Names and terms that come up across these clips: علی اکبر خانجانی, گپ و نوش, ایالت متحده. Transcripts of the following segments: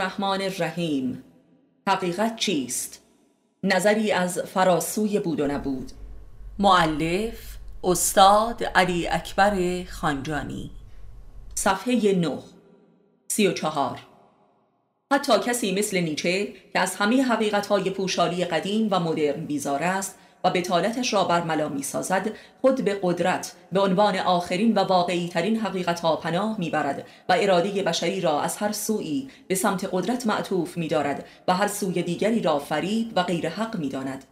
الرحمن الرحیم. حقیقت چیست؟ نظری از فراسوی بود و نبود. مؤلف استاد علی اکبر خانجانی. صفحه 9 34. حتی کسی مثل نیچه که از همه حقیقت‌های پوشالی قدیم و مدرن بیزار است و بتالتش را برملا می‌سازد، خود به قدرت به عنوان آخرین و واقعی‌ترین حقیقت‌ها پناه می‌برد و اراده بشری را از هر سویی به سمت قدرت معطوف می‌دارد و هر سوی دیگری را فریب و غیر حق می‌داند.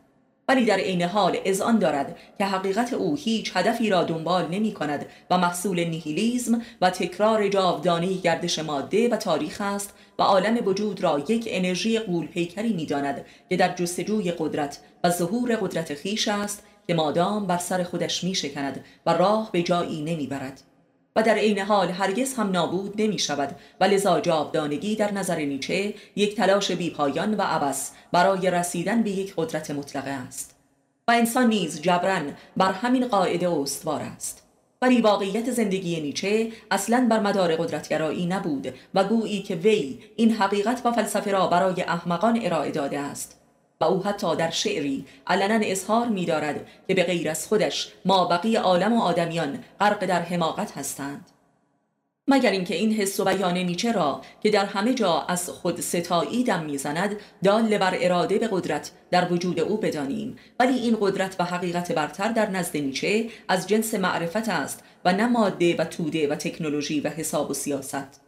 ولی در عین حال اذعان دارد که حقیقت او هیچ هدفی را دنبال نمی کند و محصول نیهیلیزم و تکرار جاودانه گردش ماده و تاریخ است و عالم وجود را یک انرژی غول پیکری می داند که در جستجوی قدرت و ظهور قدرت خیش است که مادام بر سر خودش می شکند و راه به جایی نمی برد. و در عین حال هرگز هم نابود نمی شود و لذا جاودانگی در نظر نیچه یک تلاش بیپایان و عبث برای رسیدن به یک قدرت مطلقه است و انسان نیز جبراً بر همین قاعده استوار است. ولی واقعیت زندگی نیچه اصلاً بر مدار قدرتگرایی نبود و گویی که وی این حقیقت و فلسفه را برای احمقان ارائه داده است و او حتی در شعری علنا اظهار می‌دارد که به غیر از خودش ما بقی عالم و آدمیان غرق در حماقت هستند. مگر اینکه این حس و بیان نیچه را که در همه جا از خود ستایی دم می‌زند دال بر اراده به قدرت در وجود او بدانیم، ولی این قدرت و حقیقت برتر در نزد نیچه از جنس معرفت است و نه ماده و توده و تکنولوژی و حساب و سیاست.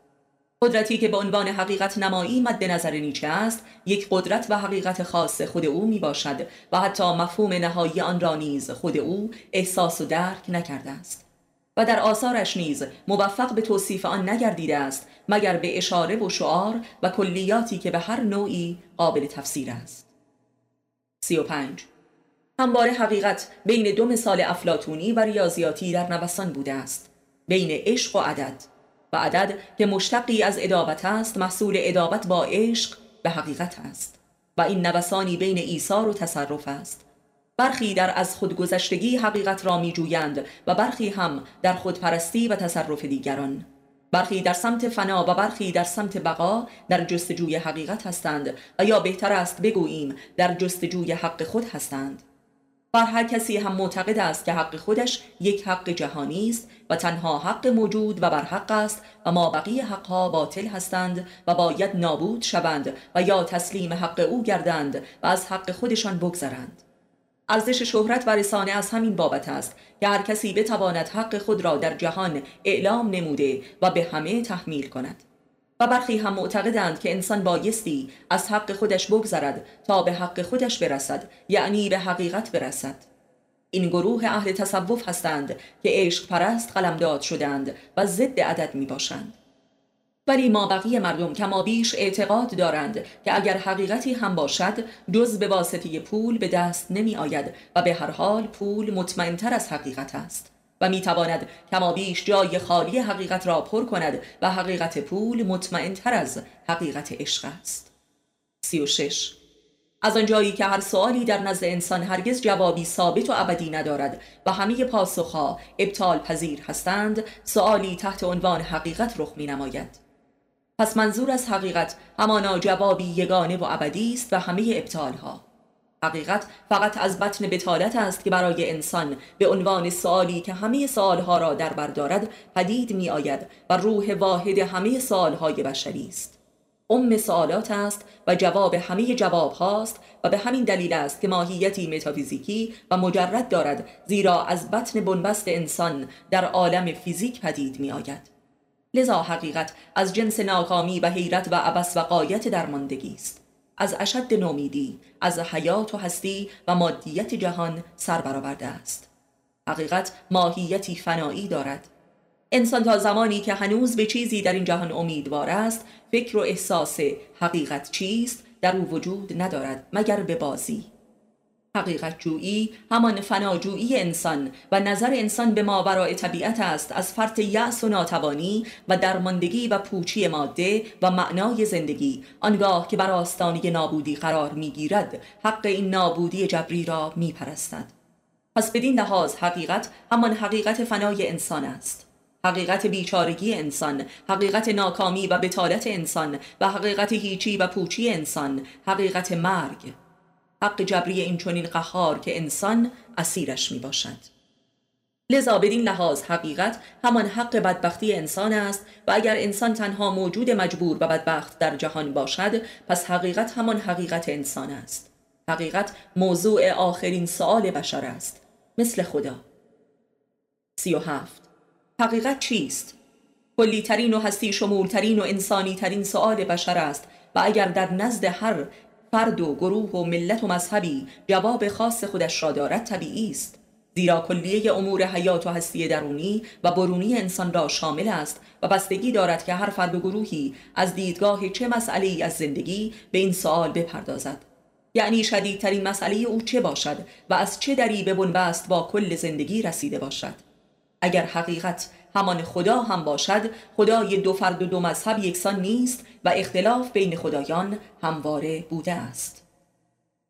قدرتی که به عنوان حقیقت نمایی مد نظر نیچه است، یک قدرت و حقیقت خاص خود او می باشد و حتی مفهوم نهایی آن را نیز خود او احساس و درک نکرده است و در آثارش نیز موفق به توصیف آن نگردیده است مگر به اشاره و شعار و کلیاتی که به هر نوعی قابل تفسیر است. 35. همواره حقیقت بین دو مثال افلاطونی و ریاضیاتی در نوسان بوده است، بین عشق و عدد، و عدد که مشتقی از ادابت است محصول ادابت با عشق به حقیقت است و این نوسانی بین ایثار و تصرف است. برخی در از خودگذشتگی حقیقت را می جویند و برخی هم در خودپرستی و تصرف دیگران، برخی در سمت فنا و برخی در سمت بقا در جستجوی حقیقت هستند و یا بهتر است بگوییم در جستجوی حق خود هستند. بر هر کسی هم معتقد است که حق خودش یک حق جهانی است و تنها حق موجود و برحق است و ما بقیه حقها باطل هستند و باید نابود شوند و یا تسلیم حق او گردند و از حق خودشان بگذرند. ارزش شهرت و رسانه از همین بابت است که هر کسی بتواند حق خود را در جهان اعلام نموده و به همه تحمیل کند. و برخی هم معتقدند که انسان بایستی از حق خودش بگذرد تا به حق خودش برسد، یعنی به حقیقت برسد. این گروه اهل تصوف هستند که عشق پرست قلمداد شدند و ضد عدد می باشند. ولی ما بقیه مردم کمابیش اعتقاد دارند که اگر حقیقتی هم باشد جز به واسطه پول به دست نمی آید و به هر حال پول مطمئن‌تر از حقیقت است و میتواند کمابیش جای خالی حقیقت را پر کند و حقیقت پول مطمئن تر از حقیقت عشق است. 36. از آنجایی که هر سوالی در نزد انسان هرگز جوابی ثابت و ابدی ندارد و همه پاسخها ابطال پذیر هستند، سوالی تحت عنوان حقیقت رخ می نماید. پس منظور از حقیقت همانا جوابی یگانه و ابدی است و همه ابطالها. حقیقت فقط از بطن بتالت است که برای انسان به عنوان سوالی که همه سوالها را در بر دارد پدید می آید و روح واحد همه سوالهای بشری است. سوالات است و جواب همه جواب هاست و به همین دلیل است که ماهیتی متافیزیکی و مجرد دارد، زیرا از بطن بنبست انسان در عالم فیزیک پدید می آید. لذا حقیقت از جنس ناکامی و حیرت و عبث و غایت درماندگی است، از اشد نومیدی، از حیات و هستی و مادیت جهان سر برآورده است. حقیقت ماهیتی فنایی دارد. انسان تا زمانی که هنوز به چیزی در این جهان امیدوار است، فکر و احساس حقیقت چیست در او وجود ندارد مگر به بازی. حقیقت جویی همان فناجویی انسان و نظر انسان به ماوراء طبیعت است، از فرط یأس و ناتوانی و درماندگی و پوچی ماده و معنای زندگی. آنگاه که بر آستانه نابودی قرار میگیرد، حق این نابودی جبری را میپرستد. پس بدین لحاظ حقیقت همان حقیقت فنای انسان است. حقیقت بیچارگی انسان، حقیقت ناکامی و بتالت انسان و حقیقت هیچی و پوچی انسان، حقیقت مرگ، حق جبری اینچنین قهار که انسان اسیرش می باشد. لذا بدین لحاظ حقیقت همان حق بدبختی انسان است و اگر انسان تنها موجود مجبور و بدبخت در جهان باشد، پس حقیقت همان حقیقت انسان است. حقیقت موضوع آخرین سؤال بشر است، مثل خدا. 37. حقیقت چیست؟ کلیترین و هستی شمولترین و انسانیترین سؤال بشر است و اگر در نزد هر فرد و گروه و ملت و مذهبی جواب خاص خودش را دارد طبیعی است، زیرا کلیه امور حیات و هستی درونی و برونی انسان را شامل است و بستگی دارد که هر فرد و گروهی از دیدگاه چه مسئله‌ای از زندگی به این سؤال بپردازد، یعنی شدیدترین مسئله او چه باشد و از چه دری به بنبست با کل زندگی رسیده باشد. اگر حقیقت همان خدا هم باشد، خدای دو فرد و دو مذهب یکسان نیست و اختلاف بین خدایان همواره بوده است.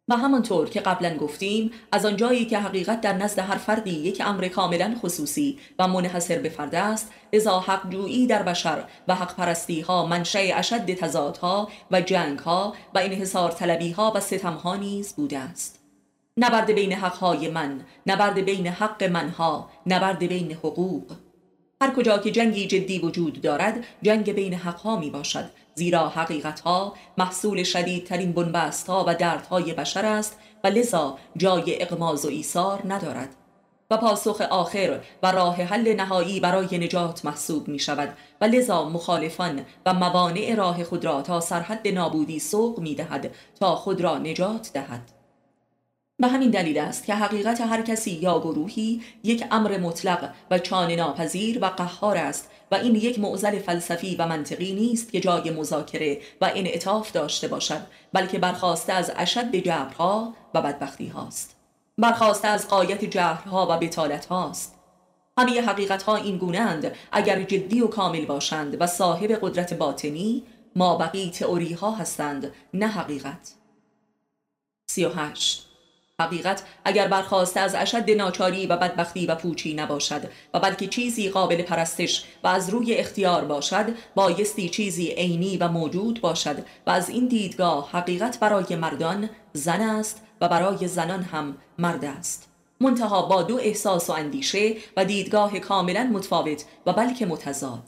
و همانطور که قبلا گفتیم، از آنجایی که حقیقت در نزد هر فردی یک امر کاملا خصوصی و منحصر به فرد است، لذا حقجویی در بشر و حق پرستی ها منشأ اشد تضادها و جنگ ها و انحصار طلبی ها و ستم ها نیز بوده است. نبرد بین حقهای من، نبرد بین حق منها، نبرد بین حقوق. هر کجا که جنگی جدی وجود دارد، جنگ بین حقها می باشد، زیرا حقیقتها محصول شدیدترین بنبستها و دردهای بشر است و لذا جای اغماز و ایثار ندارد و پاسخ آخر و راه حل نهایی برای نجات محسوب می شود و لذا مخالفان و موانع راه خود را تا سرحد نابودی سوق می دهد تا خود را نجات دهد. به همین دلیل است که حقیقت هر کسی یا گروهی یک امر مطلق و چانه ناپذیر و قهار است و این یک معضل فلسفی و منطقی نیست که جای مذاکره و انعطاف داشته باشد، بلکه برخواسته از اشد جبرها و بدبختی هاست، برخواسته از غایت جبرها و بتالت هاست. همه حقیقت ها این گونه اند اگر جدی و کامل باشند و صاحب قدرت باطنی، ما بقی تئوری ها هستند نه حقیقت. 38. حقیقت اگر برخواسته از اشد ناچاری و بدبختی و پوچی نباشد و بلکه چیزی قابل پرستش و از روی اختیار باشد، بایستی چیزی عینی و موجود باشد و از این دیدگاه حقیقت برای مردان زن است و برای زنان هم مرد است، منتها با دو احساس و اندیشه و دیدگاه کاملا متفاوت و بلکه متضاد.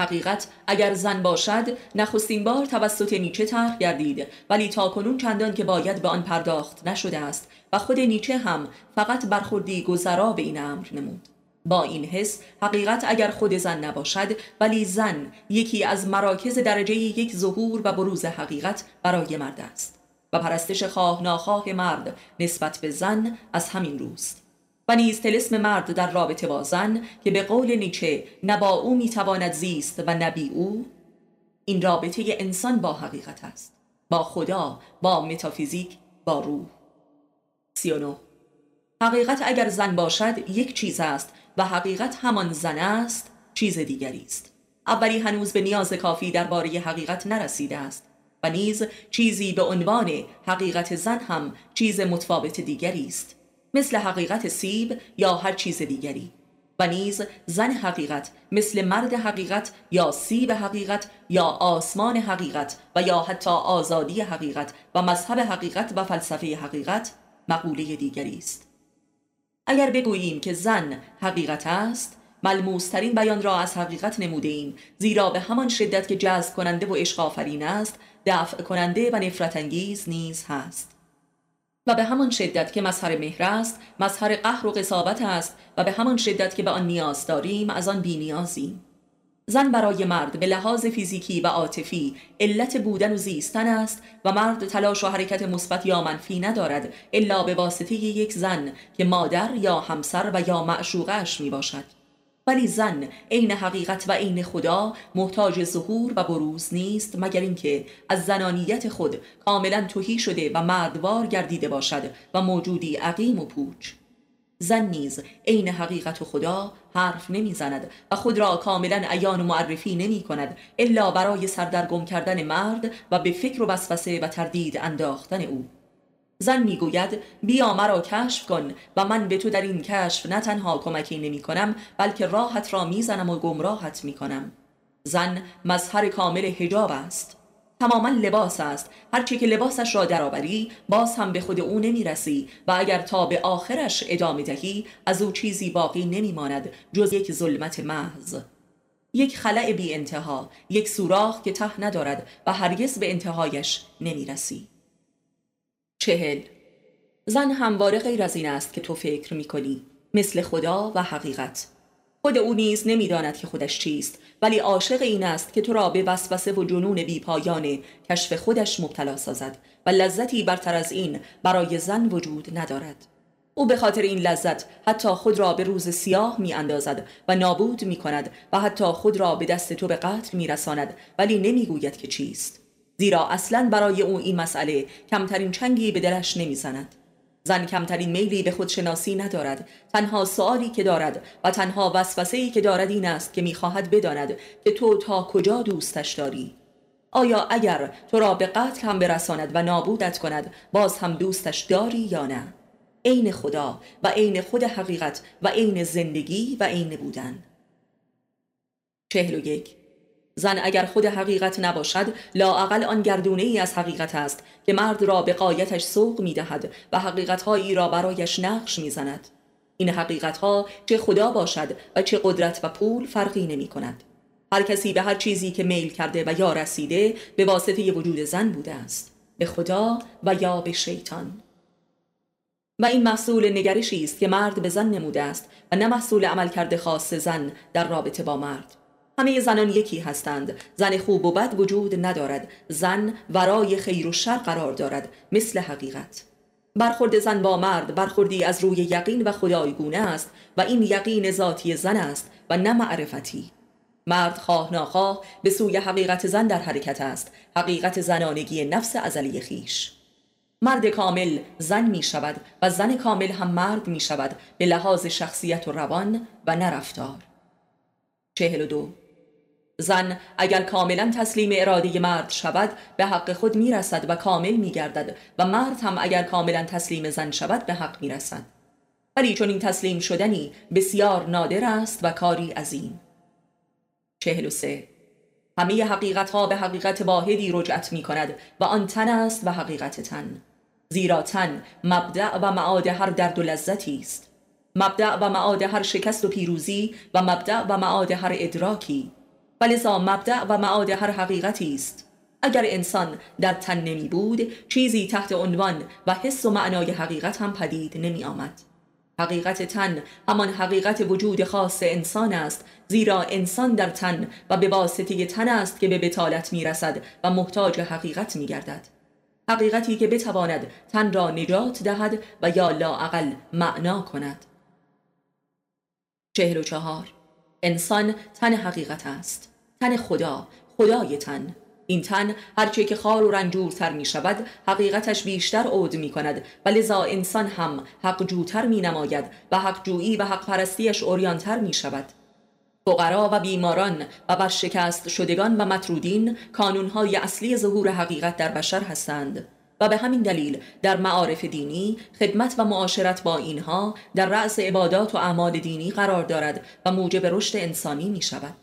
حقیقت اگر زن باشد، نخستین بار توسط نیچه طرح گردید، ولی تاکنون چندان که باید به آن پرداخت نشده است و خود نیچه هم فقط برخوردی گذرا به این امر نمود. با این حس حقیقت اگر خود زن نباشد، ولی زن یکی از مراکز درجه یک ظهور و بروز حقیقت برای مرد است و پرستش خواه ناخواه مرد نسبت به زن از همین روست و نیز طلسم مرد در رابطه با زن که به قول نیچه نه با او میتواند زیست و نه بی او، این رابطه انسان با حقیقت است، با خدا، با متافیزیک، با روح. 39. حقیقت اگر زن باشد یک چیز است و حقیقت همان زن است چیز دیگری است. اولی هنوز به نیاز کافی درباره حقیقت نرسیده است و نیز چیزی به عنوان حقیقت زن هم چیز متفاوت دیگری است، مثل حقیقت سیب یا هر چیز دیگری، و نیز زن حقیقت مثل مرد حقیقت یا سیب حقیقت یا آسمان حقیقت و یا حتی آزادی حقیقت و مذهب حقیقت و فلسفه حقیقت مقوله دیگری است. اگر بگوییم که زن حقیقت است، ملموسترین بیان را از حقیقت نموده ایم، زیرا به همان شدت که جذب کننده و عشق آفرین است، دفع کننده و نفرت انگیز نیز هست و به همان شدت که مظهر مهر است، مظهر قهر و قساوت است و به همان شدت که به آن نیاز داریم، از آن بی‌نیازیم. زن برای مرد به لحاظ فیزیکی و عاطفی علت بودن و زیستن است و مرد تلاش و حرکت مثبت یا منفی ندارد الا به واسطه یک زن که مادر یا همسر و یا معشوقه‌اش می باشد، ولی زن عین حقیقت و عین خدا محتاج ظهور و بروز نیست مگر اینکه از زنانیت خود کاملا تهی شده و مردوار گردیده باشد و موجودی عقیم و پوچ. زن نیز عین حقیقت و خدا حرف نمیزند و خود را کاملا عیان و معرفی نمی کند الا برای سردرگم کردن مرد و به فکر و وسوسه و تردید انداختن او. زن میگوید بیا مرا کشف کن و من به تو در این کشف نه تنها کمکی نمی کنم بلکه راهت را میزنم و گمراهت می کنم. زن مظهر کامل حجاب است، تماما لباس است. هرچی که لباسش را درآوری باز هم به خود او نمی رسی و اگر تا به آخرش ادامه دهی از او چیزی باقی نمی ماند جز یک ظلمت محض، یک خلأ بی انتها، یک سوراخ که ته ندارد و هرگز به انتهایش نمی رسی. 40. زن همواره غیر از این است که تو فکر می کنی، مثل خدا و حقیقت. خود او نیز نمیداند که خودش چیست، ولی عاشق این است که تو را به وسوسه و جنون بیپایان کشف خودش مبتلا سازد و لذتی برتر از این برای زن وجود ندارد. او به خاطر این لذت حتی خود را به روز سیاه می اندازد و نابود می کند و حتی خود را به دست تو به قتل می رساند، ولی نمی گوید که چیست، زیرا اصلا برای او این مسئله کمترین چنگی به دلش نمی زند. زن کمترین میلی به خودشناسی ندارد، تنها سؤالی که دارد و تنها وسوسه‌ای که دارد این است که میخواهد بداند که تو تا کجا دوستش داری. آیا اگر تو را به قتل هم برساند و نابودت کند باز هم دوستش داری یا نه؟ عین خدا و عین خود حقیقت و عین زندگی و عین بودن. 41. زن اگر خود حقیقت نباشد لااقل آن گردونه ای از حقیقت است که مرد را به غایتش سوق می دهد و حقیقتهایی را برایش نقش می زند. این حقیقتها چه خدا باشد و چه قدرت و پول فرقی نمی کند. هر کسی به هر چیزی که میل کرده و یا رسیده به واسطه وجود زن بوده است، به خدا و یا به شیطان. و این محصول نگرشی است که مرد به زن نموده است و نه محصول عملکرد خاص زن در رابطه با مرد. همه زنان یکی هستند، زن خوب و بد وجود ندارد، زن ورای خیر و شر قرار دارد، مثل حقیقت. برخورد زن با مرد برخوردی از روی یقین و خدایگونه است و این یقین ذاتی زن است و نه معرفتی. مرد خواه ناخواه به سوی حقیقت زن در حرکت است، حقیقت زنانگی نفس ازلی خیش. مرد کامل زن می شود و زن کامل هم مرد می شود، به لحاظ شخصیت و روان و نه رفتار. 42. زن اگر کاملا تسلیم اراده مرد شود به حق خود میرسد و کامل میگردد و مرد هم اگر کاملا تسلیم زن شود به حق میرسد، ولی چون این تسلیم شدنی بسیار نادر است و کاری عظیم. 43. همه حقیقت ها به حقیقت واحدی رجعت می کند و آن تن است و حقیقت تن، زیرا تن مبدأ و معاد هر درد و لذتی است، مبدأ و معاد هر شکست و پیروزی و مبدأ و معاد هر ادراکی، ولذا مبدأ و معاد هر حقیقتی است. اگر انسان در تن نمی بود چیزی تحت عنوان و حس و معنای حقیقت هم پدید نمی آمد. حقیقت تن همان حقیقت وجود خاص انسان است، زیرا انسان در تن و به واسطه تن است که به بتالت می رسد و محتاج حقیقت می گردد، حقیقتی که بتواند تن را نجات دهد و یا لااقل معنا کند. 44. انسان تن حقیقت است، تن خدا، خدای تن. این تن هرچه که خار و رنجورتر می شود حقیقتش بیشتر عود می کند و لذا انسان هم حقجوتر می نماید و حقجویی و حقپرستیش عریان‌تر می شود. فقرا و بیماران و برشکست شدگان و مطرودین کانونهای اصلی ظهور حقیقت در بشر هستند و به همین دلیل در معارف دینی خدمت و معاشرت با اینها در رأس عبادات و اعمال دینی قرار دارد و موجب رشد انسانی می شود.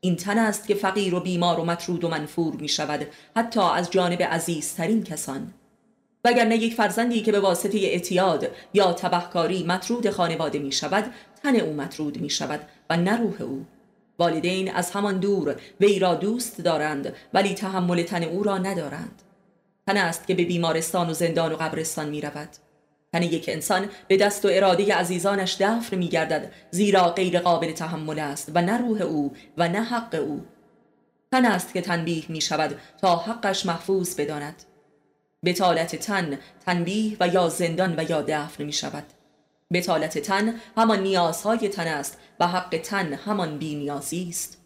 این تن است که فقیر و بیمار و مطرود و منفور می شود، حتی از جانب عزیزترین کسان. وگرنه یک فرزندی که به واسطه اعتیاد یا تبهکاری مطرود خانواده می شود، تن او مطرود می شود و نه روح او. والدین از همان دور وی را دوست دارند ولی تحمل تن او را ندارند. تن است که به بیمارستان و زندان و قبرستان می رود. تن یک انسان به دست و اراده عزیزانش دفن می گردد، زیرا غیر قابل تحمل است و نه روح او و نه حق او. تن است که تنبیه می شود تا حقش محفوظ بداند. بتالت تن تنبیه و یا زندان و یا دفن می شود. بتالت تن همان نیازهای تن است و حق تن همان بی‌نیازی است.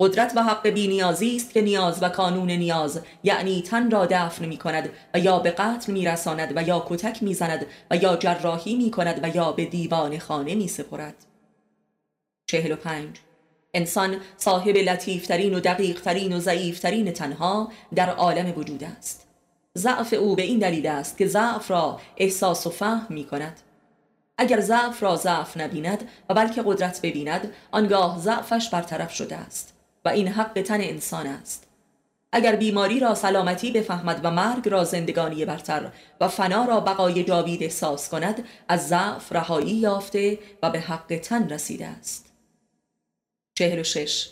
قدرت و حق بی‌نیازی است که نیاز و کانون نیاز یعنی تن را دفن می کند و یا به قتل می رساند و یا کتک می زند و یا جراحی می کند و یا به دیوان خانه می سپرد. 45. انسان صاحب لطیفترین و دقیقترین و ضعیفترین تنها در عالم وجود است. ضعف او به این دلیل است که ضعف را احساس و فهم می کند. اگر ضعف را ضعف نبیند و بلکه قدرت ببیند، آنگاه ضعفش برطرف شده است و این حق تن انسان است. اگر بیماری را سلامتی بفهمد و مرگ را زندگانی برتر و فنا را بقای جاوید احساس کند، از ضعف رهایی یافته و به حق تن رسیده است. 46.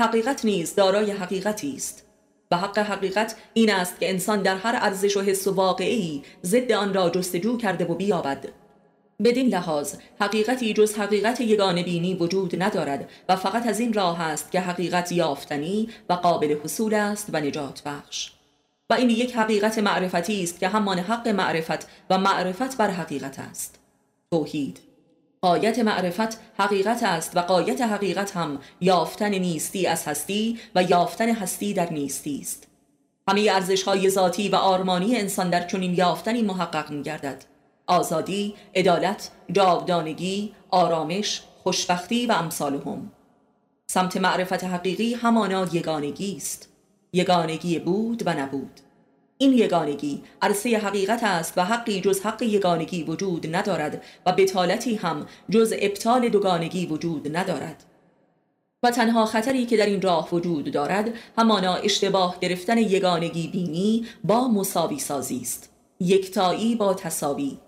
حقیقت نیز دارای حقیقتی است و حق حقیقت این است که انسان در هر ارزش و حس و واقعی ضد آن را جستجو کرده و بیابد. بدین لحاظ حقیقتی جز حقیقت یگانه بینی وجود ندارد و فقط از این راه است که حقیقت یافتنی و قابل حصول است و نجات بخش، و این یک حقیقت معرفتی است که همان حق معرفت و معرفت بر حقیقت است. توحید غایت معرفت حقیقت است و غایت حقیقت هم یافتن نیستی از هستی و یافتن هستی در نیستی است. همه ارزش‌های ذاتی و آرمانی انسان در چنین یافتنی محقق می‌گردد. آزادی، عدالت، جاودانگی، آرامش، خوشبختی و امثالهم. سمت معرفت حقیقی همانا یگانگی است، یگانگی بود و نبود. این یگانگی عرصه حقیقت است و حقی جز حق یگانگی وجود ندارد و بطالتی هم جز ابطال دوگانگی وجود ندارد. و تنها خطری که در این راه وجود دارد همانا اشتباه گرفتن یگانگی بینی با مساوی سازی است، یکتایی با تساوی.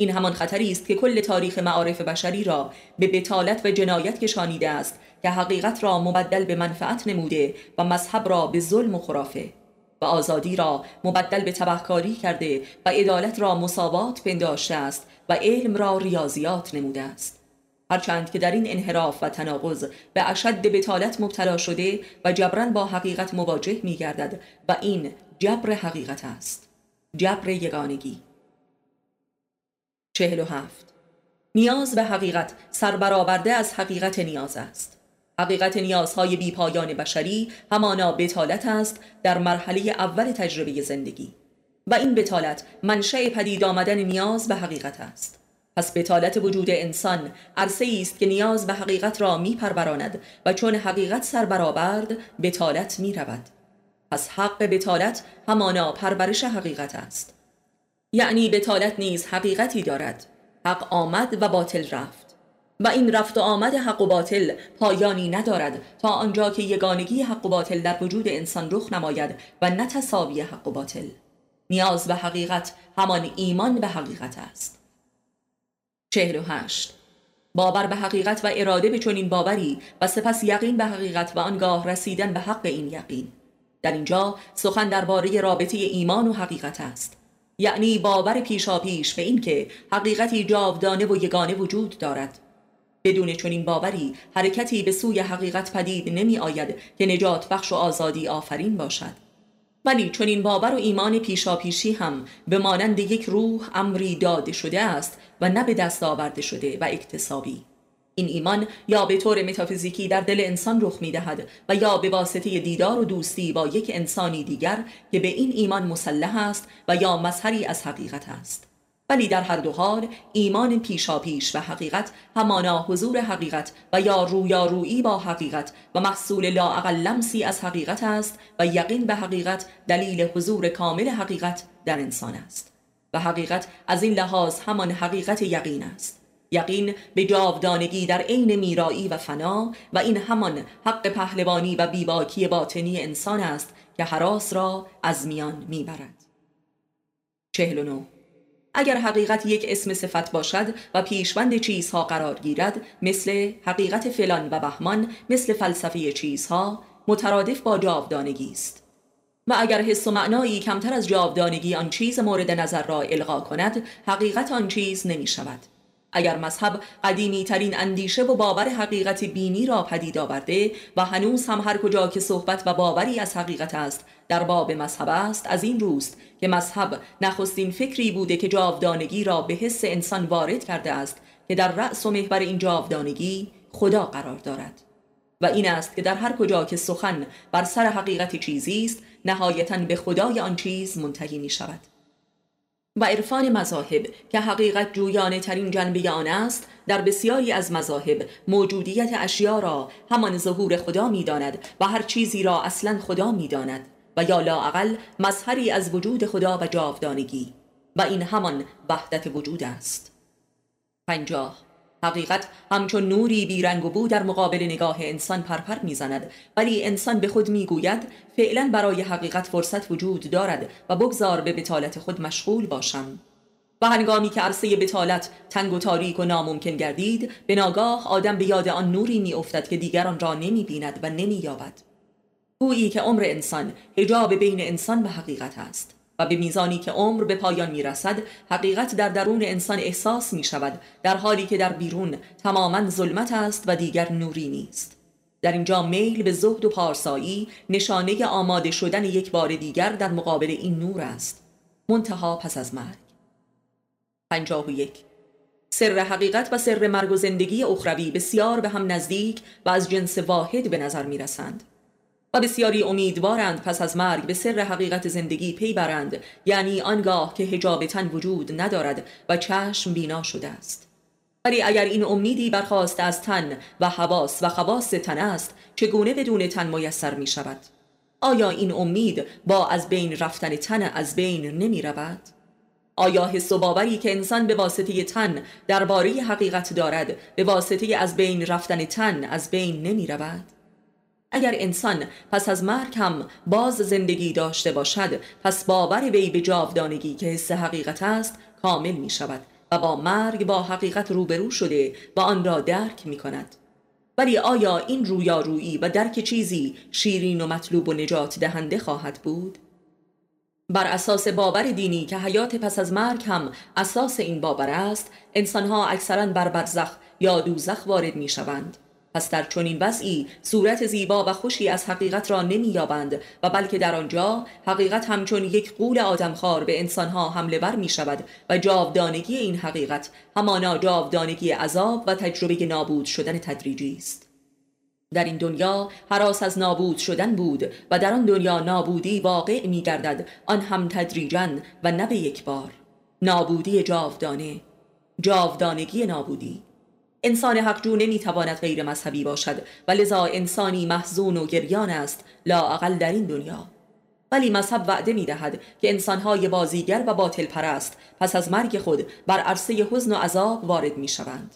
این همان خطری است که کل تاریخ معارف بشری را به بطالت و جنایت کشانیده است که حقیقت را مبدل به منفعت نموده و مذهب را به ظلم و خرافه و آزادی را مبدل به تبهکاری کرده و عدالت را مساوات پنداشته است و علم را ریاضیات نموده است. هرچند که در این انحراف و تناقض به اشد بطالت مبتلا شده و جبران با حقیقت مواجه می گردد و این جبر حقیقت است، جبر یگانگی. 47. نیاز به حقیقت سربرآورده از حقیقت نیاز است. حقیقت نیازهای بیپایان بشری همانا بطالت است در مرحله اول تجربه زندگی و این بطالت منشأ پدید آمدن نیاز به حقیقت است. پس بطالت وجود انسان عرصه‌ای است که نیاز به حقیقت را میپروراند و چون حقیقت سربرآورد بطالت میرود. پس حق بطالت همانا پرورش حقیقت است، یعنی بطالت نیز حقیقتی دارد. حق آمد و باطل رفت و این رفت و آمد حق و باطل پایانی ندارد تا آنجا که یگانگی حق و باطل در وجود انسان رخ نماید و نه تساوی حق و باطل. نیاز به حقیقت همان ایمان به حقیقت است. 48. باور به حقیقت و اراده به چنین باوری و سپس یقین به حقیقت و آنگاه رسیدن به حق این یقین. در اینجا سخن درباره رابطه ایمان و حقیقت است، یعنی باور پیشاپیش به این که حقیقتی جاودانه و یگانه وجود دارد. بدون چنین باوری حرکتی به سوی حقیقت پدید نمی آید که نجات بخش و آزادی آفرین باشد. ولی چنین باور و ایمان پیشاپیشی هم به مانند یک روح امری داده شده است و نه به دست آورده شده و اکتسابی. این ایمان یا به طور متافیزیکی در دل انسان رخ می دهد و یا به واسطه دیدار و دوستی با یک انسانی دیگر که به این ایمان مسلح است و یا مظهری از حقیقت است. ولی در هر دو حال ایمان پیشاپیش و حقیقت همانا حضور حقیقت و یا رویارویی با حقیقت و محصول لااقل لمسی از حقیقت است و یقین به حقیقت دلیل حضور کامل حقیقت در انسان است و حقیقت از این لحاظ همان حقیقت یقین است. یقین به جاودانگی در عین میرایی و فنا و این همان حق پهلوانی و بیباکی باطنی انسان است که هراس را از میان میبرد. 49. اگر حقیقت یک اسم صفت باشد و پیشوند چیزها قرار گیرد، مثل حقیقت فلان و بهمان، مثل فلسفه چیزها، مترادف با جاودانگی است. و اگر حس و معنایی کمتر از جاودانگی آن چیز مورد نظر را القا کند، حقیقت آن چیز نمی شود. اگر مذهب قدیمی ترین اندیشه و باور حقیقت بینی را پدید آورده و هنوز هم هر کجا که صحبت و باوری از حقیقت است در باب مذهب است، از این روست که مذهب نخستین فکری بوده که جاودانگی را به حس انسان وارد کرده است که در رأس و محور این جاودانگی خدا قرار دارد و این است که در هر کجا که سخن بر سر حقیقت چیزی است نهایتاً به خدای آن چیز منتهی می شود. و عرفان مذاهب که حقیقت جویانه ترین جنبه آن است، در بسیاری از مذاهب موجودیت اشیا را همان ظهور خدا می داند و هر چیزی را اصلا خدا می داند و یا لااقل مظهری از وجود خدا و جاودانگی، و این همان وحدت وجود است. 50. حقیقت همچون نوری بیرنگ و بو در مقابل نگاه انسان پرپر میزند، ولی انسان به خود میگوید فعلا برای حقیقت فرصت وجود دارد و بگذار به بطالت خود مشغول باشم. و هنگامی که عرصه بطالت تنگ و تاریک و ناممکن گردید، به ناگاه آدم به یاد آن نوری میافتد که دیگران را نمیبیند و نمییابد. گویی که عمر انسان حجاب بین انسان و حقیقت است، و به میزانی که عمر به پایان میرسد حقیقت در درون انسان احساس می شود، در حالی که در بیرون تماما ظلمت است و دیگر نوری نیست. در اینجا میل به زهد و پارسایی نشانه آماده شدن یک بار دیگر در مقابل این نور است، منتها پس از مرگ. 51. سر حقیقت و سر مرگ و زندگی اخروی بسیار به هم نزدیک و از جنس واحد به نظر می رسند، و بسیاری امیدوارند پس از مرگ به سر حقیقت زندگی پی برند، یعنی آنگاه که حجاب تن وجود ندارد و چشم بینا شده است. ولی اگر این امیدی برخواست از تن و حواس و خواص تن است، چگونه بدون تن میسر می شود؟ آیا این امید با از بین رفتن تن از بین نمی رود؟ آیا حس و باوری که انسان به واسطه تن درباره حقیقت دارد به واسطه از بین رفتن تن از بین نمی رود؟ اگر انسان پس از مرگ هم باز زندگی داشته باشد، پس باور وی به جاودانگی که حس حقیقت است کامل می شود و با مرگ با حقیقت روبرو شده و آن را درک می کند. ولی آیا این رویارویی و درک چیزی شیرین و مطلوب و نجات دهنده خواهد بود؟ بر اساس باور دینی که حیات پس از مرگ هم اساس این باور است، انسانها اکثراً بر برزخ یا دوزخ وارد می شوند. پس در چنین وضعی صورت زیبا و خوشی از حقیقت را نمی‌یابند و بلکه در آنجا حقیقت همچون یک غول آدمخوار به انسانها حمله ور می شود و جاودانگی این حقیقت همانا جاودانگی عذاب و تجربه نابود شدن تدریجی است. در این دنیا هراس از نابود شدن بود و در آن دنیا نابودی واقع می گردد، آن هم تدریجاً و نه به یک بار. نابودی جاودانه، جاودانگی نابودی. انسان حقجو نمیتواند غیر مذهبی باشد و لذا انسانی محزون و گریان است، لااقل در این دنیا. ولی مذهب وعده میدهد که انسانهای بازیگر و باطل پرست پس از مرگ خود بر عرصه حزن و عذاب وارد میشوند.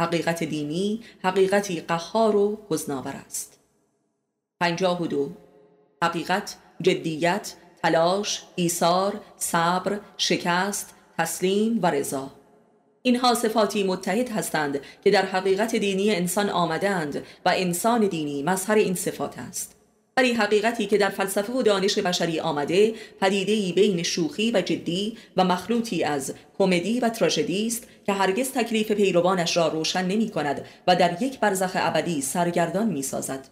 حقیقت دینی حقیقتی قهار و حزناور است. 52. حقیقت جدیت، تلاش، ایثار، صبر، شکست، تسلیم و رضا. اینها صفاتی متحد هستند که در حقیقت دینی انسان آمدند و انسان دینی مظهر این صفات است. ولی حقیقتی که در فلسفه و دانش بشری آمده، پدیده‌ای بین شوخی و جدی و مخلوطی از کمدی و تراژدی است که هرگز تکلیف پیروانش را روشن نمی کند و در یک برزخ ابدی سرگردان می سازد.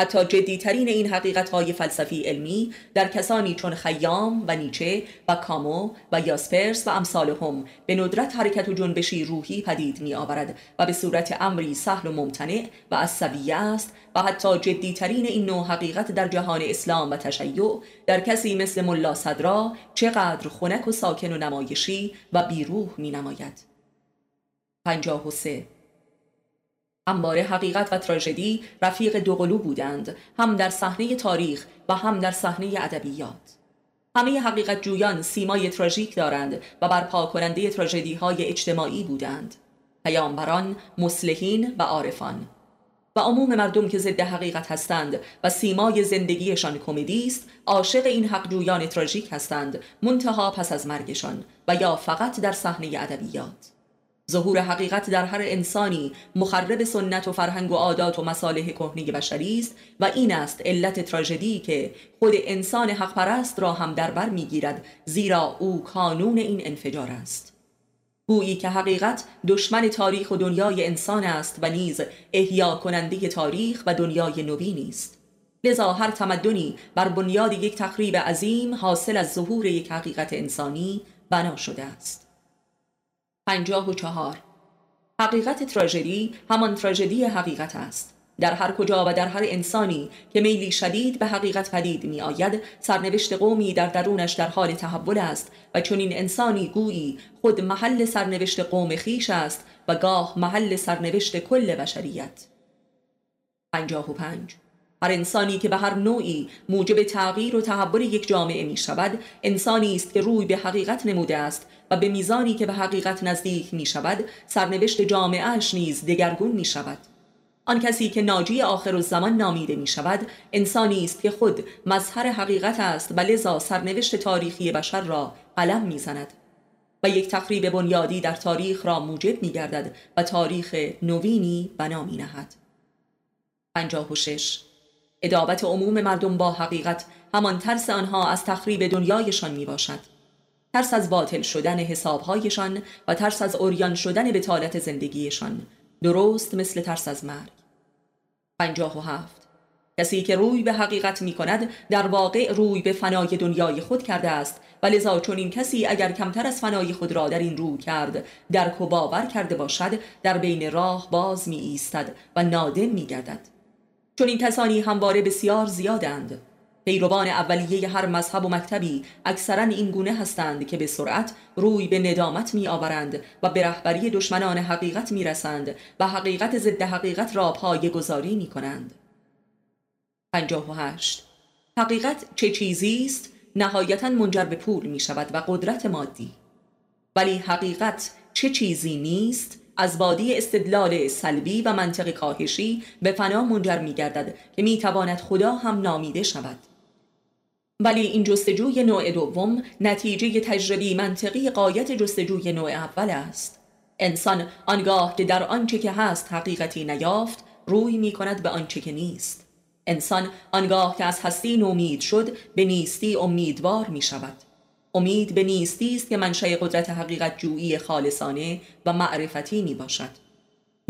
حتی جدیترین این حقیقت‌های فلسفی علمی در کسانی چون خیام و نیچه و کامو و یاسپرس و امثالهم به ندرت حرکت و جنبشی روحی پدید می‌آورد و به صورت امری سهل و ممتنع و عصبیه است، و حتی جدیترین این نوع حقیقت در جهان اسلام و تشیع در کسی مثل ملا صدرا چقدر خنک و ساکن و نمایشی و بیروح می‌نماید. 53. همواره حقیقت و تراژدی رفیق دوقلو بودند، هم در صحنه تاریخ و هم در صحنه ادبیات. همه حقیقت جویان سیمای تراژیک دارند و برپا کننده تراژدی های اجتماعی بودند، پیامبران، مصلحین و عارفان. و عموم مردم که ضد حقیقت هستند و سیمای زندگیشان کمدی است، عاشق این حق جویان تراژیک هستند، منتها پس از مرگشان و یا فقط در صحنه ادبیات. ظهور حقیقت در هر انسانی مخرب سنت و فرهنگ و عادات و مصالح کهنه بشری است، و این است علت تراژدی که خود انسان حق پرست را هم در بر میگیرد، زیرا او کانون این انفجار است. گویی که حقیقت دشمن تاریخ و دنیای انسان است و نیز احیا کننده تاریخ و دنیای نوین است. لذا هر تمدنی بر بنیاد یک تخریب عظیم حاصل از ظهور یک حقیقت انسانی بنا شده است. 54. حقیقت تراژدی همان تراژدی حقیقت است. در هر کجا و در هر انسانی که میلی شدید به حقیقت پدید می آید، سرنوشت قومی در درونش در حال تحول است و چنین انسانی گویی خود محل سرنوشت قوم خیش است و گاه محل سرنوشت کل بشریت. 55. هر انسانی که به هر نوعی موجب تغییر و تحول یک جامعه می شود، انسانی است که روی به حقیقت نموده است و به میزانی که به حقیقت نزدیک می شود، سرنوشت جامعهش نیز دگرگون می شود. آن کسی که ناجی آخرالزمان نامیده می شود، انسانی است که خود مظهر حقیقت است و لذا سرنوشت تاریخی بشر را قلم می زند و یک تخریب بنیادی در تاریخ را موجب می گردد و تاریخ نوینی بنا می نهد. 56. ادابت عموم مردم با حقیقت همان ترس آنها از تخریب دنیایشان می باشد. ترس از باطل شدن حسابهایشان و ترس از عریان شدن بطالت زندگیشان، درست مثل ترس از مرگ. 57. کسی که روی به حقیقت می کند در واقع روی به فنای دنیای خود کرده است و لذا چون این کسی اگر کمتر از فنای خود را در این رو کرد درک و باور کرده باشد، در بین راه باز می ایستد و نادم می گردد. چون این کسانی همواره بسیار زیادند. پیروان اولیه هر مذهب و مکتبی اکثراً این گونه هستند که به سرعت روی به ندامت می آورند و به رهبری دشمنان حقیقت می رسند و حقیقت ضد حقیقت را پایه گذاری می کنند. 58. حقیقت چه چیزی است؟ نهایتاً منجر به پول می شود و قدرت مادی. ولی حقیقت چه چیزی نیست؟ از بادی استدلال سلبی و منطق کاهشی به فنا منجر می گردد که می تواند خدا هم نامیده شود. ولی این جستجوی نوع دوم نتیجه تجربی منطقی غایت جستجوی نوع اول است. انسان آنگاه که در آنچه که هست حقیقتی نیافت، روی می کند به آنچه که نیست. انسان آنگاه که از هستی نومید شد، به نیستی امیدوار می شود. امید به نیستی است که منشأ قدرت حقیقت جویی خالصانه و معرفتی می باشد.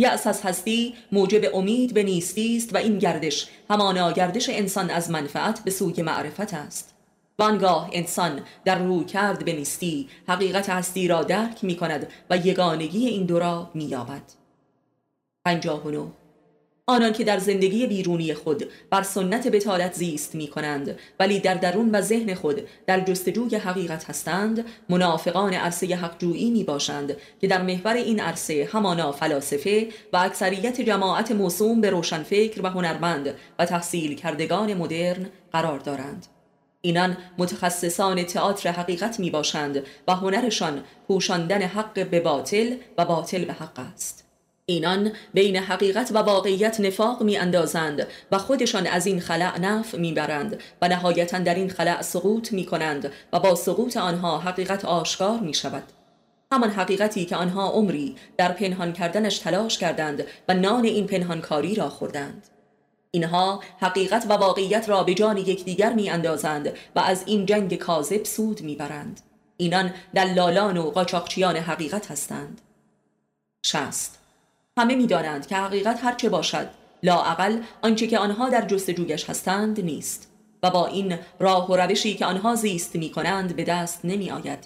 یأس از هستی موجب امید به نیستی است و این گردش همانا گردش انسان از منفعت به سوی معرفت است. وانگاه انسان در رویکرد به نیستی حقیقت هستی را درک می کند و یگانگی این دو را می یابد. 59. آنان که در زندگی بیرونی خود بر سنت بطالت زیست می کنند ولی در درون و ذهن خود در جستجوی حقیقت هستند، منافقان عرصه حقجویی می باشند که در محور این عرصه همانا فلاسفه و اکثریت جماعت موسوم به روشنفکر و هنرمند و تحصیل کردگان مدرن قرار دارند. اینان متخصصان تئاتر حقیقت می باشند و هنرشان پوشاندن حق به باطل و باطل به حق است. اینان بین حقیقت و واقعیت نفاق می اندازند و خودشان از این خلأ نفع می برند و نهایتاً در این خلأ سقوط می کنند و با سقوط آنها حقیقت آشکار می شود. همان حقیقتی که آنها عمری در پنهان کردنش تلاش کردند و نان این پنهانکاری را خوردند. اینها حقیقت و واقعیت را به جان یکدیگر می اندازند و از این جنگ کاذب سود می برند. اینان دلالان و قاچاقچیان حقیقت هستند. 60. همه می دانند که حقیقت هرچه باشد، لااقل آنچه که آنها در جستجویش هستند نیست و با این راه و روشی که آنها زیست می کنند به دست نمی آید.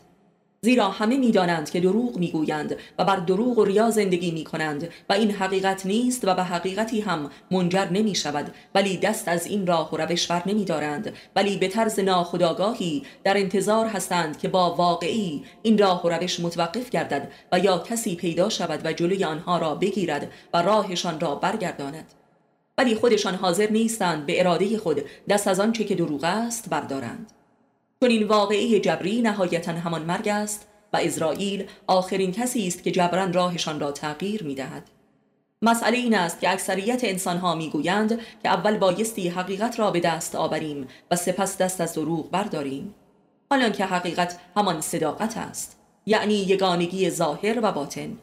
زیرا همه می دانند که دروغ می گویند و بر دروغ و ریا زندگی می کنند و این حقیقت نیست و به حقیقتی هم منجر نمی شود، ولی دست از این راه و روش بر نمی دارند، ولی به طرز ناخودآگاهی در انتظار هستند که با واقعی این راه و روش متوقف گردد و یا کسی پیدا شود و جلوی آنها را بگیرد و راهشان را برگرداند، ولی خودشان حاضر نیستند به اراده خود دست از آنچه که دروغ است بردارند. چون این واقعی جبری نهایتاً همان مرگ است و اسرائیل آخرین کسی است که جبران راهشان را تغییر می دهد. مسئله این است که اکثریت انسانها می گویند که اول بایستی حقیقت را به دست آوریم و سپس دست از دروغ برداریم، حالان که حقیقت همان صداقت است، یعنی یگانگی ظاهر و باطن.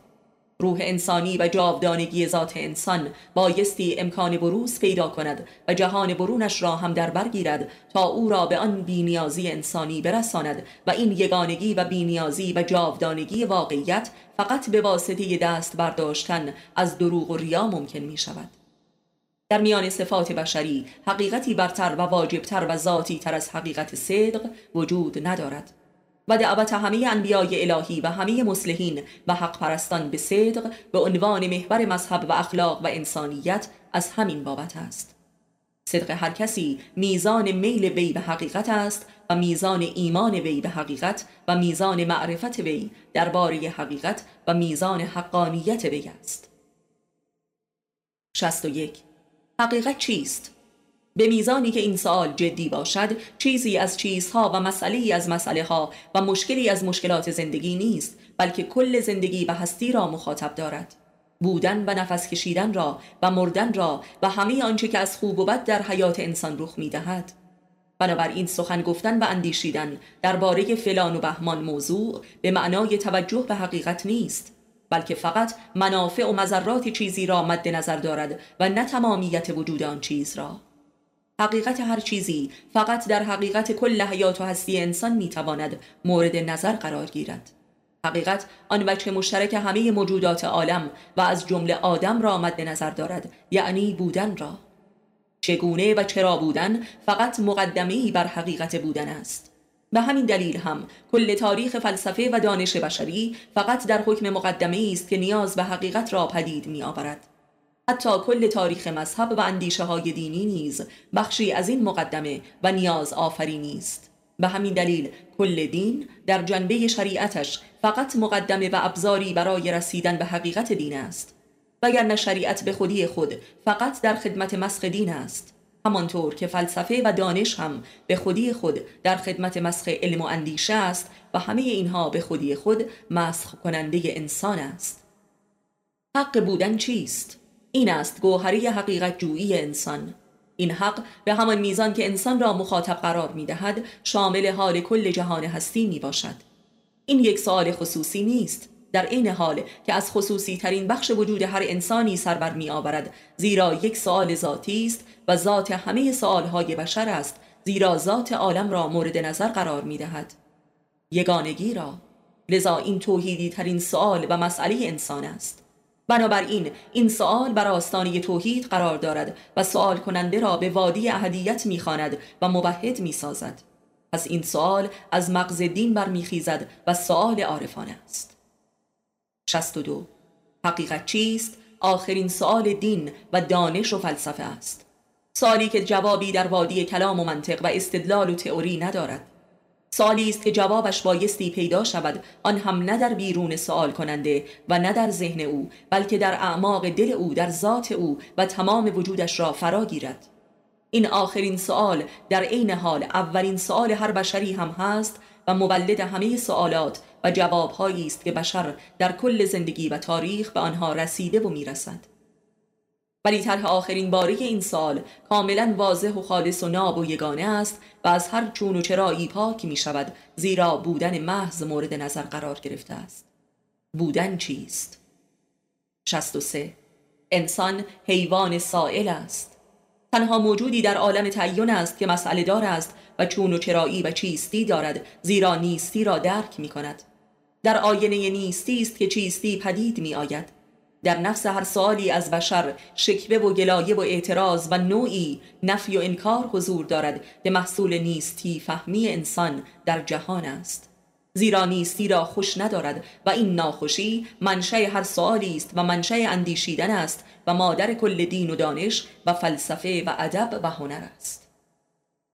روح انسانی و جاودانگی ذات انسان بایستی امکان بروز پیدا کند و جهان برونش را هم در بر گیرد تا او را به آن بی‌نیازی انسانی برساند و این یگانگی و بی‌نیازی و جاودانگی واقعیت فقط به واسطه دست برداشتن از دروغ و ریا ممکن می شود. در میان صفات بشری حقیقتی برتر و واجبتر و ذاتی تر از حقیقت صدق وجود ندارد و دعوت همه انبیای الهی و همه مصلحین و حق پرستان به صدق به عنوان محور مذهب و اخلاق و انسانیت از همین بابت است. صدق هر کسی میزان میل وی به حقیقت است و میزان ایمان وی به حقیقت و میزان معرفت وی درباره حقیقت و میزان حقانیت وی است. 61. حقیقت چیست؟ به میزانی که این سوال جدی باشد، چیزی از چیزها و مسئله‌ای از مسئله‌ها و مشکلی از مشکلات زندگی نیست، بلکه کل زندگی و هستی را مخاطب دارد. بودن و نفس کشیدن را و مردن را و همه آنچه که از خوب و بد در حیات انسان رخ می‌دهد. بنابراین سخن گفتن و اندیشیدن درباره فلان و بهمان موضوع به معنای توجه به حقیقت نیست، بلکه فقط منافع و مضرات چیزی را مد نظر دارد و نه تمامیت وجود آن چیز را. حقیقت هر چیزی فقط در حقیقت کل حیات و هستی انسان میتواند مورد نظر قرار گیرد. حقیقت آن وجه مشترک همه موجودات عالم و از جمله آدم را مد نظر دارد، یعنی بودن را. چگونه و چرا بودن فقط مقدمه‌ای بر حقیقت بودن است. به همین دلیل هم کل تاریخ فلسفه و دانش بشری فقط در حکم مقدمه‌ای است که نیاز به حقیقت را پدید می‌آورد. حتی کل تاریخ مذهب و اندیشه‌های دینی نیز بخشی از این مقدمه و نیاز آفرینی است. به همین دلیل کل دین در جنبه شریعتش فقط مقدمه و ابزاری برای رسیدن به حقیقت دین است، وگرنه شریعت به خودی خود فقط در خدمت مسخ دین است، همانطور که فلسفه و دانش هم به خودی خود در خدمت مسخ علم و اندیشه است و همه اینها به خودی خود مسخ کننده انسان است. حق بودن چیست؟ این است گوهری حقیقت جویی انسان. این حق به همان میزان که انسان را مخاطب قرار می دهد شامل حال کل جهان هستی می باشد. این یک سؤال خصوصی نیست، در عین حال که از خصوصی ترین بخش وجود هر انسانی سربر می آورد، زیرا یک سؤال ذاتی است و ذات همه سؤالهای بشر است، زیرا ذات عالم را مورد نظر قرار می دهد، یگانگی را. لذا این توحیدی ترین سؤال و مسئله انسان است. بنابراین این سؤال بر آستانه توحید قرار دارد و سؤال کننده را به وادی احدیت می‌خواند و موحد می‌سازد. پس این سؤال از مغز دین برمیخیزد و سؤال عارفانه است. 62. حقیقت چیست؟ آخرین سؤال دین و دانش و فلسفه است. سؤالی که جوابی در وادی کلام و منطق و استدلال و تئوری ندارد. سؤالی است که جوابش بایستی پیدا شود، آن هم نه در بیرون سؤال کننده و نه در ذهن او، بلکه در اعماق دل او، در ذات او و تمام وجودش را فرا گیرد. این آخرین سؤال در عین حال اولین سؤال هر بشری هم هست و مولد همه سؤالات و جوابهایی است که بشر در کل زندگی و تاریخ به آنها رسیده و میرسد. ولی طرح آخرین باره این سال کاملا واضح و خالص و ناب و یگانه است و از هر چون و چرایی پاک می شود، زیرا بودن محض مورد نظر قرار گرفته است. بودن چیست؟ 63. انسان حیوان سائل است. تنها موجودی در عالم تعین است که مسئله دار است و چون و چرایی و چیستی دارد، زیرا نیستی را درک می کند. در آینه نیستی است که چیستی پدید می آید. در نفس هر سؤالی از بشر شکوه و گلایه و اعتراض و نوعی نفی و انکار حضور دارد که محصول نیستی فهمی انسان در جهان است، زیرا نیستی را خوش ندارد و این ناخوشی منشأ هر سؤالی است و منشأ اندیشیدن است و مادر کل دین و دانش و فلسفه و ادب و هنر است.